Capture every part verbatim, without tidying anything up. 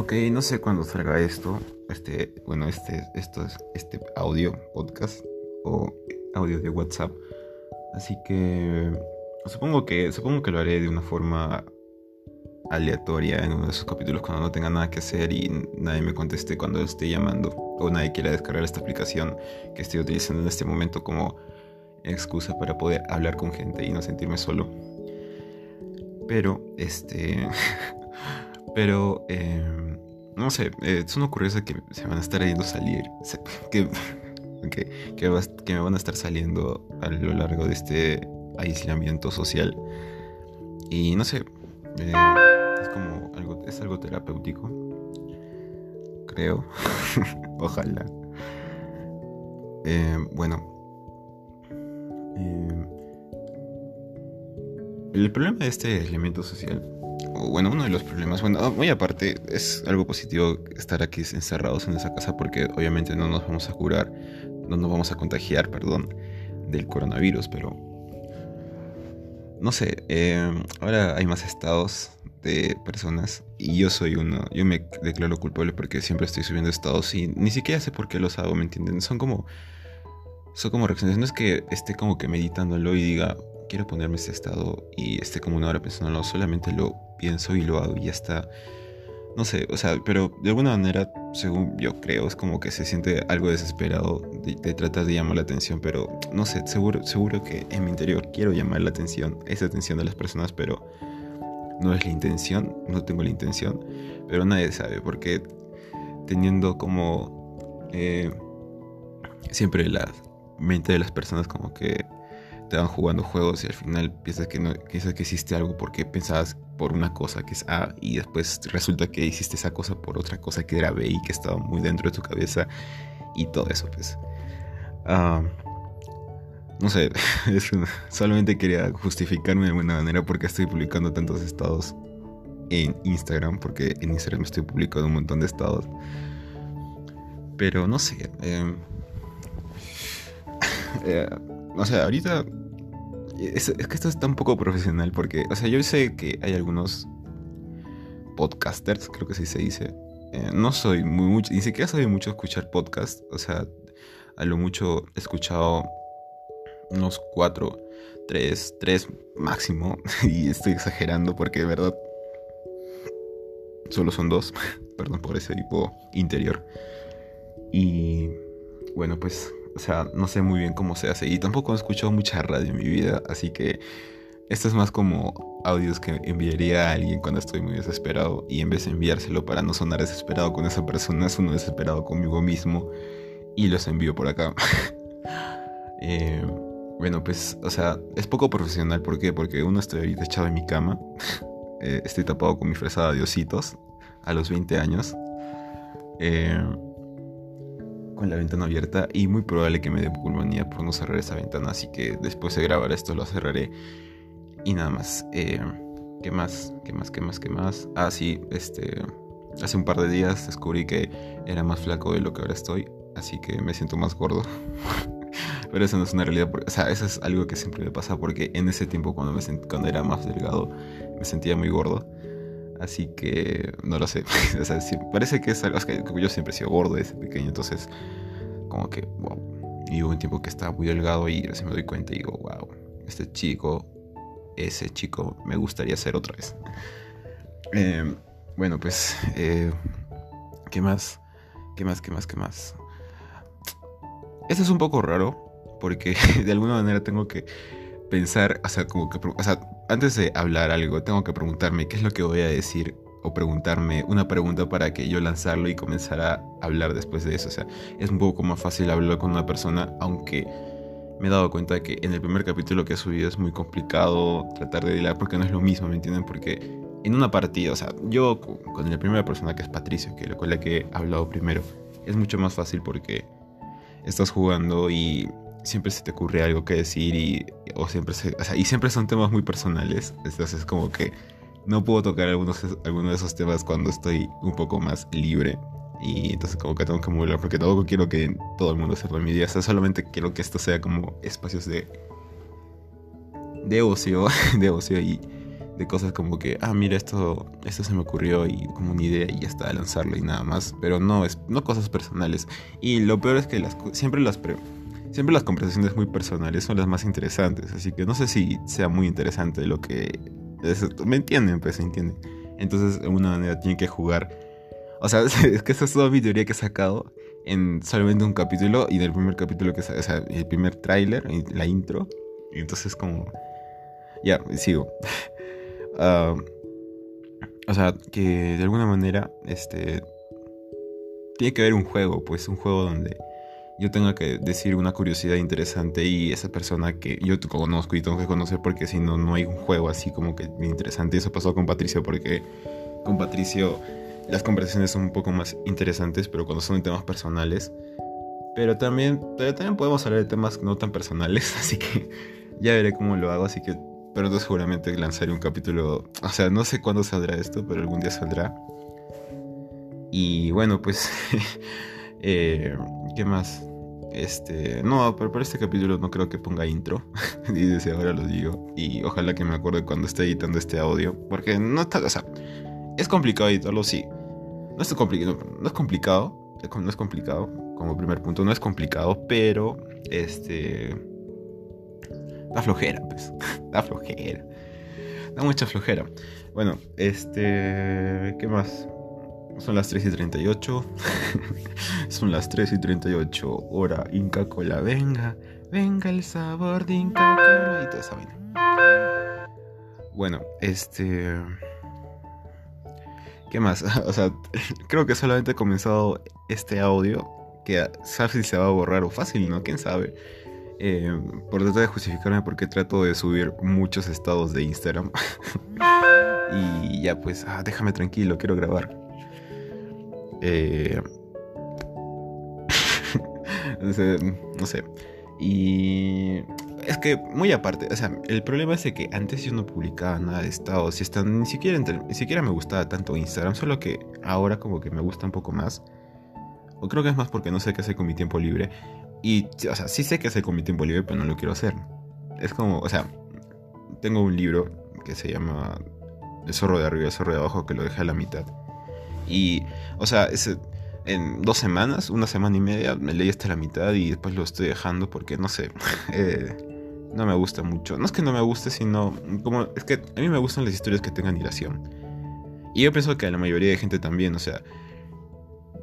Ok, no sé cuándo salga esto, este, bueno, este, esto es este audio podcast o audio de WhatsApp, así que supongo que supongo que lo haré de una forma aleatoria en uno de esos capítulos cuando no tenga nada que hacer y nadie me conteste cuando esté llamando o nadie quiera descargar esta aplicación que estoy utilizando en este momento como excusa para poder hablar con gente y no sentirme solo. Pero este pero eh, no sé, eh, es una ocurrencia que se van a estar yendo a salir que, que, que, va, que me van a estar saliendo a lo largo de este aislamiento social y no sé, eh, es como algo, es algo terapéutico, creo. Ojalá. Eh, bueno, eh, el problema de este aislamiento social, o bueno, uno de los problemas, bueno, muy aparte, es algo positivo estar aquí encerrados en esa casa porque obviamente no nos vamos a curar, no nos vamos a contagiar, perdón, del coronavirus, pero no sé, eh, ahora hay más estados de personas y yo soy uno, yo me declaro culpable porque siempre estoy subiendo estados y ni siquiera sé por qué los hago, ¿me entienden? Son como son como reacciones, no es que esté como que meditándolo y diga quiero ponerme este estado y esté como una hora pensándolo, solamente lo pienso y lo hago y ya está, no sé, o sea, pero de alguna manera, según yo creo, es como que se siente algo desesperado de, de tratar de llamar la atención, pero no sé, seguro, seguro que en mi interior quiero llamar la atención, esa atención de las personas, pero no es la intención, no tengo la intención, pero nadie sabe, porque teniendo como eh, siempre la mente de las personas como que te van jugando juegos y al final piensas que, no, piensas que hiciste algo porque pensabas por una cosa que es A y después resulta que hiciste esa cosa por otra cosa que era B y que estaba muy dentro de tu cabeza y todo eso, pues. Uh, No sé, es una, solamente quería justificarme de alguna manera porque estoy publicando tantos estados en Instagram, porque en Instagram estoy publicando un montón de estados. Pero no sé, eh, eh, o sea, ahorita es, es que esto es tan poco profesional porque, o sea, yo sé que hay algunos podcasters, creo que sí se dice. Eh, no soy muy mucho, ni siquiera soy mucho escuchar podcasts, o sea, a lo mucho he escuchado unos cuatro, tres, tres máximo. Y estoy exagerando porque de verdad solo son dos. Perdón por ese tipo interior. Y bueno, pues, o sea, no sé muy bien cómo se hace. Y tampoco he escuchado mucha radio en mi vida. Así que esto es más como audios que enviaría a alguien cuando estoy muy desesperado. Y en vez de enviárselo para no sonar desesperado con esa persona, es uno desesperado conmigo mismo. Y los envío por acá. Eh... Bueno, pues, o sea, es poco profesional. ¿Por qué? Porque uno, estoy ahorita echado en mi cama. eh, Estoy tapado con mi frazada de ositos a los veinte años, eh, con la ventana abierta. Y muy probable que me dé pulmonía por no cerrar esa ventana. Así que después de grabar esto lo cerraré. Y nada más. eh, ¿Qué más? ¿Qué más? ¿Qué más? ¿Qué más? Ah, sí, este... hace un par de días descubrí que era más flaco de lo que ahora estoy. Así que me siento más gordo. Pero eso no es una realidad, o sea, eso es algo que siempre me pasa porque en ese tiempo cuando, me sent- cuando era más delgado me sentía muy gordo. Así que no lo sé, o sea, sí, parece que es algo, es que yo siempre he sido gordo desde pequeño, entonces como que wow. Y hubo un tiempo que estaba muy delgado y se me doy cuenta y digo wow, este chico, ese chico me gustaría ser otra vez. eh, Bueno, pues, eh, ¿qué más? ¿Qué más? ¿Qué más? ¿Qué más? Esto es un poco raro porque de alguna manera tengo que pensar, o sea, como que, o sea, antes de hablar algo tengo que preguntarme qué es lo que voy a decir o preguntarme una pregunta para que yo lanzarlo y comenzar a hablar después de eso. O sea, es un poco más fácil hablar con una persona, aunque me he dado cuenta de que en el primer capítulo que he subido es muy complicado tratar de hilar porque no es lo mismo, ¿me entienden? Porque en una partida, o sea, yo con la primera persona que es Patricio, que con la que he hablado primero, es mucho más fácil porque estás jugando y siempre se te ocurre algo que decir y, o siempre se, o sea, y siempre son temas muy personales. Entonces es como que no puedo tocar algunos, algunos de esos temas cuando estoy un poco más libre. Y entonces como que tengo que moverlo porque tampoco quiero que todo el mundo sepa mi día. O sea, solamente quiero que esto sea como espacios de, de ocio, de ocio y de cosas como que, ah, mira, esto esto se me ocurrió y como una idea y ya está, lanzarlo y nada más, pero no, es, no cosas personales. Y lo peor es que las, siempre, las pre, siempre las conversaciones muy personales son las más interesantes, así que no sé si sea muy interesante lo que... Es, ¿me entienden? Pues, ¿me entienden? Entonces, de alguna manera tienen que jugar. O sea, es que esa es toda mi teoría que he sacado en solamente un capítulo y del primer capítulo que sale, o sea, el primer tráiler, la intro. Y entonces como... Ya, sigo. Uh, o sea, que de alguna manera, este... tiene que haber un juego, pues, un juego donde yo tenga que decir una curiosidad interesante y esa persona que yo conozco y tengo que conocer, porque si no, no hay un juego así como que interesante. Eso pasó con Patricio, porque con Patricio las conversaciones son un poco más interesantes, pero cuando son temas personales. Pero también, también podemos hablar de temas no tan personales, así que ya veré cómo lo hago. Así que pronto seguramente lanzaré un capítulo, o sea, no sé cuándo saldrá esto, pero algún día saldrá. Y bueno, pues... eh, ¿qué más? Este, no, pero para este capítulo no creo que ponga intro. Y desde ahora lo digo. Y ojalá que me acuerde cuando esté editando este audio, porque no está, o sea, es complicado editarlo, sí. No es complicado, no es complicado, no es complicado como primer punto, no es complicado, pero este da flojera, pues. Da flojera. Da mucha flojera. Bueno, este, ¿qué más? Son las tres y treinta y ocho. Son las tres y treinta y ocho. Hora Inca Kola. Venga, venga el sabor de Inca Kola. Y toda esa vaina. Bueno, este... ¿qué más? O sea, creo que solamente he comenzado este audio, que sabe si se va a borrar o fácil, ¿no? ¿Quién sabe? Eh, por tratar de justificarme, porque trato de subir muchos estados de Instagram. Y ya pues, ah, déjame tranquilo, quiero grabar. Eh... no sé, no sé. Y es que muy aparte, o sea, el problema es de que antes yo no publicaba nada de estados, si están, ni siquiera entre, ni siquiera me gustaba tanto Instagram, solo que ahora como que me gusta un poco más. O creo que es más porque no sé qué hacer con mi tiempo libre. Y o sea, sí sé qué hacer con mi tiempo libre, pero no lo quiero hacer. Es como, o sea, tengo un libro que se llama El zorro de arriba y el zorro de abajo, que lo dejé a la mitad. Y, o sea, es, en dos semanas, una semana y media, me leí hasta la mitad y después lo estoy dejando porque, no sé, eh, no me gusta mucho. No es que no me guste, sino como... es que a mí me gustan las historias que tengan hilación. Y yo pienso que a la mayoría de gente también, o sea...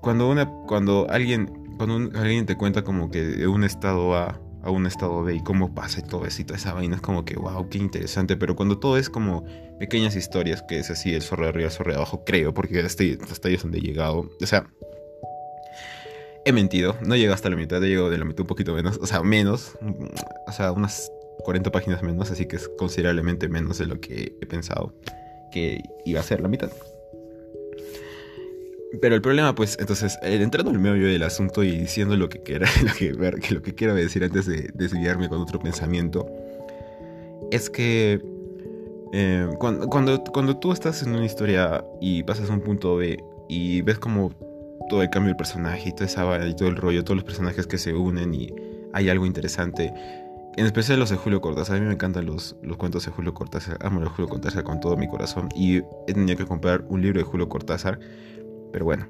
Cuando, una, cuando, alguien, cuando un, alguien te cuenta como que de un estado A a un estado B y cómo pasa y todo eso y toda esa vaina, es como que, wow, qué interesante. Pero cuando todo es como pequeñas historias, que es así, el zorro de arriba, el zorro de abajo, creo, porque hasta, hasta ahí es donde he llegado. O sea, he mentido, no he llegado hasta la mitad, he llegado de la mitad un poquito menos, o sea, menos, o sea, unas cuarenta páginas menos, así que es considerablemente menos de lo que he pensado que iba a ser la mitad. Pero el problema, pues, entonces, entrando al meollo del asunto y diciendo lo que quiera, lo que, que lo que quiero decir antes de desviarme con otro pensamiento, es que eh, cuando, cuando, cuando tú estás en una historia y pasas a un punto B y ves como todo el cambio del personaje y toda esa vara y todo el rollo, todos los personajes que se unen y hay algo interesante, en especial los de Julio Cortázar. A mí me encantan los, los cuentos de Julio Cortázar, amo a Julio Cortázar con todo mi corazón y he tenido que comprar un libro de Julio Cortázar. Pero bueno,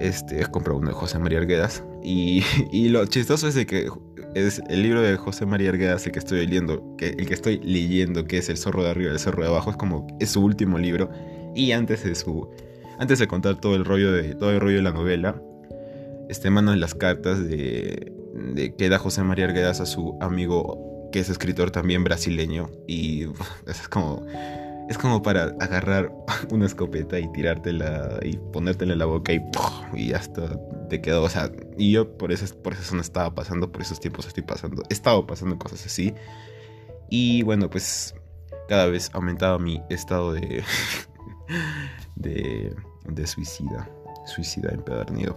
este, compré uno de José María Arguedas. Y, y lo chistoso es de que es el libro de José María Arguedas el que estoy leyendo, que, el que estoy leyendo, que es El zorro de arriba y el zorro de abajo, es como es su último libro. Y antes de su, antes de contar todo el rollo de todo el rollo de la novela, este, mandan las cartas de, de que da José María Arguedas a su amigo, que es escritor también brasileño. Y es como... es como para agarrar una escopeta y tirártela y ponértela en la boca y, y hasta te quedó. O sea, y yo por eso, por eso no estaba pasando, por esos tiempos estoy pasando. He estado pasando cosas así. Y bueno, pues cada vez aumentaba mi estado de, de, de suicida. Suicida empedernido.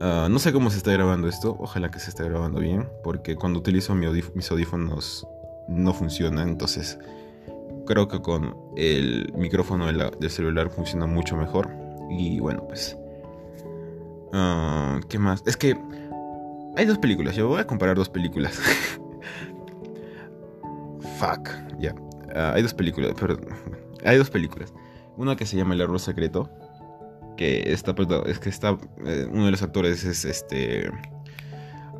Uh, no sé cómo se está grabando esto. Ojalá que se esté grabando bien, porque cuando utilizo mi audif- mis audífonos... no funciona, entonces creo que con el micrófono de la, del celular funciona mucho mejor. Y bueno, pues uh, ¿qué más? Es que hay dos películas, yo voy a comparar dos películas. Fuck, ya, yeah. Uh, hay dos películas, perdón. Hay dos películas. Una que se llama El error secreto. Que está, es que está, eh, uno de los actores es este,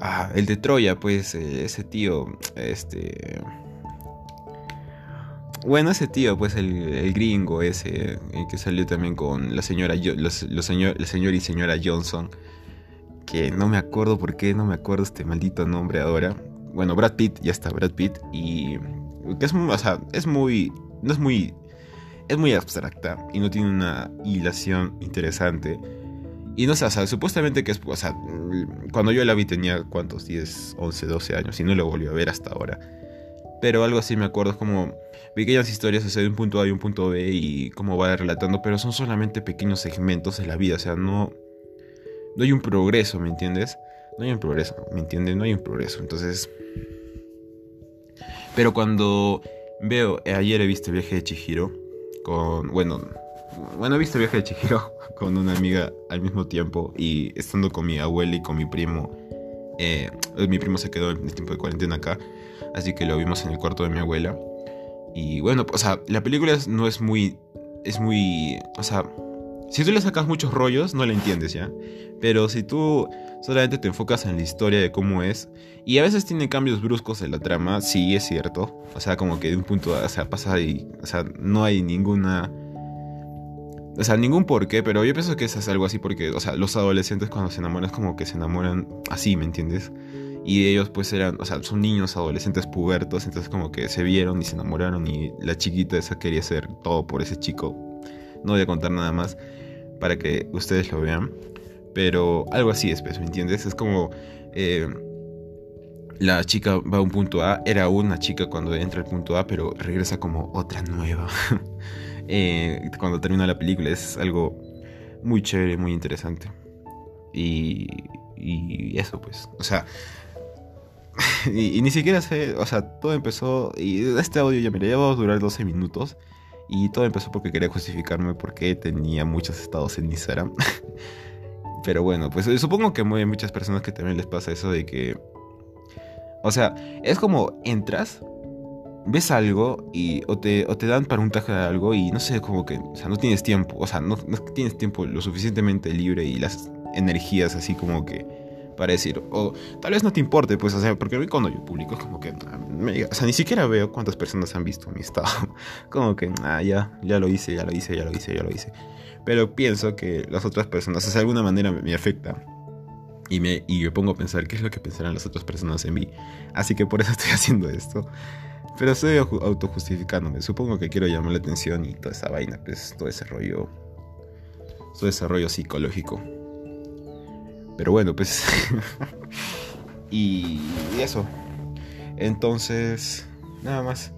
ah, el de Troya, pues, eh, ese tío, este, bueno, ese tío, pues, el, el gringo ese, el que salió también con la señora, los, los señor, el señor y señora Johnson, que no me acuerdo por qué, no me acuerdo este maldito nombre ahora, bueno, Brad Pitt, ya está, Brad Pitt, y, que es, o sea, es muy, no es muy, es muy abstracta y no tiene una hilación interesante. Y no sé, o sea, supuestamente que es... O sea, cuando yo la vi tenía, ¿cuántos? diez, once, doce años. Y no la volví a ver hasta ahora. Pero algo así me acuerdo. Es como pequeñas historias, o sea, de un punto A y un punto B. Y cómo va relatando. Pero son solamente pequeños segmentos de la vida. O sea, no... No hay un progreso, ¿me entiendes? No hay un progreso, ¿me entiendes? No hay un progreso. Entonces... Pero cuando veo... Ayer he visto Viaje de Chihiro. Con, bueno, bueno, he visto Viaje de Chihiro con una amiga al mismo tiempo y estando con mi abuela y con mi primo. Eh, mi primo se quedó en el tiempo de cuarentena acá, así que lo vimos en el cuarto de mi abuela. Y bueno, o sea, la película no es muy... Es muy... O sea, si tú le sacas muchos rollos, no la entiendes, ¿ya? Pero si tú solamente te enfocas en la historia de cómo es... Y a veces tiene cambios bruscos en la trama, sí, es cierto. O sea, como que de un punto a... O sea, pasa y... O sea, no hay ninguna... O sea, ningún porqué, pero yo pienso que eso es algo así porque... O sea, los adolescentes cuando se enamoran es como que se enamoran así, ¿me entiendes? Y ellos pues eran... O sea, son niños, adolescentes, pubertos. Entonces como que se vieron y se enamoraron y la chiquita esa quería hacer todo por ese chico. No voy a contar nada más para que ustedes lo vean. Pero algo así es, pues, ¿me entiendes? Es como... Eh, la chica va a un punto A. Era una chica cuando entra al punto A, pero regresa como otra nueva. eh, cuando termina la película es algo muy chévere, muy interesante. Y, y eso, pues. O sea... y, y ni siquiera sé... O sea, todo empezó... Y este audio ya, mira, ya va a durar doce minutos. Y todo empezó porque quería justificarme porque tenía muchos estados en Instagram. Pero bueno, pues supongo que hay muchas personas que también les pasa eso de que... O sea, es como entras, ves algo y o te, o te dan para un tajo de algo y no sé, como que... O sea, no tienes tiempo, o sea, no, no tienes tiempo lo suficientemente libre y las energías así como que para decir... O tal vez no te importe, pues, o sea, porque a mí cuando yo publico es como que... Me, o sea, ni siquiera veo cuántas personas han visto mi estado. Como que, ah, ya, ya lo hice, ya lo hice, ya lo hice, ya lo hice. Pero pienso que las otras personas, o sea, de alguna manera me, me afecta. Y me, y me pongo a pensar qué es lo que pensarán las otras personas en mí. Así que por eso estoy haciendo esto. Pero estoy autojustificándome. Supongo que quiero llamar la atención y toda esa vaina, pues, todo ese rollo. Todo ese rollo psicológico. Pero bueno, pues. y, y eso. Entonces, nada más.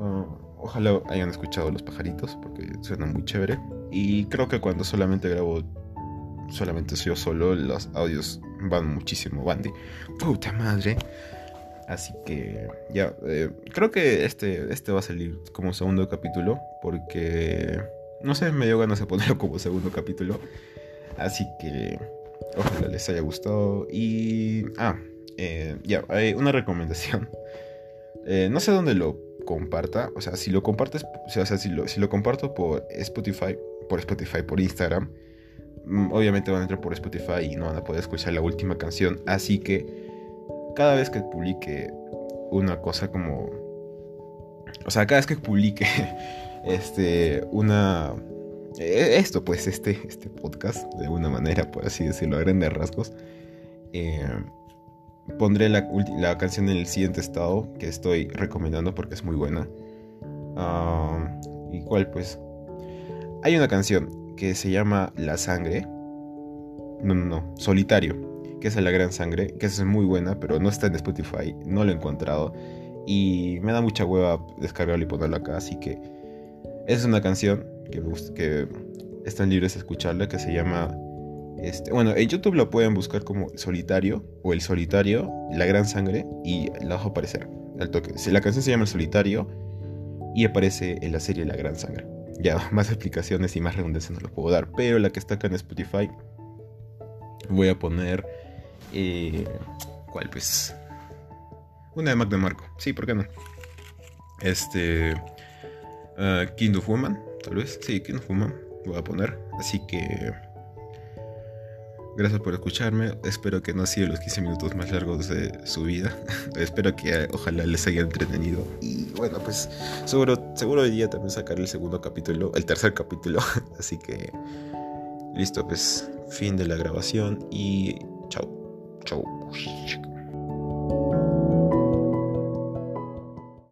Uh, Ojalá hayan escuchado los pajaritos porque suenan muy chévere. Y creo que cuando solamente grabo, solamente soy yo solo, los audios van muchísimo, van de puta madre. Así que ya, eh, creo que este, este va a salir como segundo capítulo porque, no sé, me dio ganas de ponerlo como segundo capítulo. Así que ojalá les haya gustado. Y, ah, eh, ya, hay una recomendación. Eh, no sé dónde lo... comparta, o sea, si lo compartes, o sea, si lo, si lo comparto por Spotify, por Spotify, por Instagram, obviamente van a entrar por Spotify y no van a poder escuchar la última canción, así que cada vez que publique una cosa como, o sea, cada vez que publique este, una, esto pues, este, este podcast, de alguna manera, por así decirlo, a grandes rasgos, eh, pondré la, la canción en el siguiente estado que estoy recomendando porque es muy buena. Uh, ¿Y cuál pues? Hay una canción que se llama La Sangre. No, no, no. Solitario. Que es La Gran Sangre. Que es muy buena, pero no está en Spotify. No lo he encontrado. Y me da mucha hueva descargarlo y ponerlo acá. Así que es una canción que, me gusta, que están libres de escucharla. Que se llama... Este, bueno, en YouTube lo pueden buscar como Solitario o El Solitario, La Gran Sangre y la va a aparecer al toque. La canción se llama El Solitario y aparece en la serie La Gran Sangre. Ya, más explicaciones y más redundancia no lo puedo dar, pero la que está acá en Spotify voy a poner eh, ¿cuál pues? Una de Mac de Marco, sí, ¿por qué no? Este... Uh, Kind of Woman, tal vez. Sí, Kind of Woman voy a poner. Así que... gracias por escucharme. Espero que no ha sido los quince minutos más largos de su vida. Espero que ojalá les haya entretenido. Y bueno, pues seguro, seguro hoy día también sacaré el segundo capítulo, el tercer capítulo. Así que listo, pues fin de la grabación y chao, chao.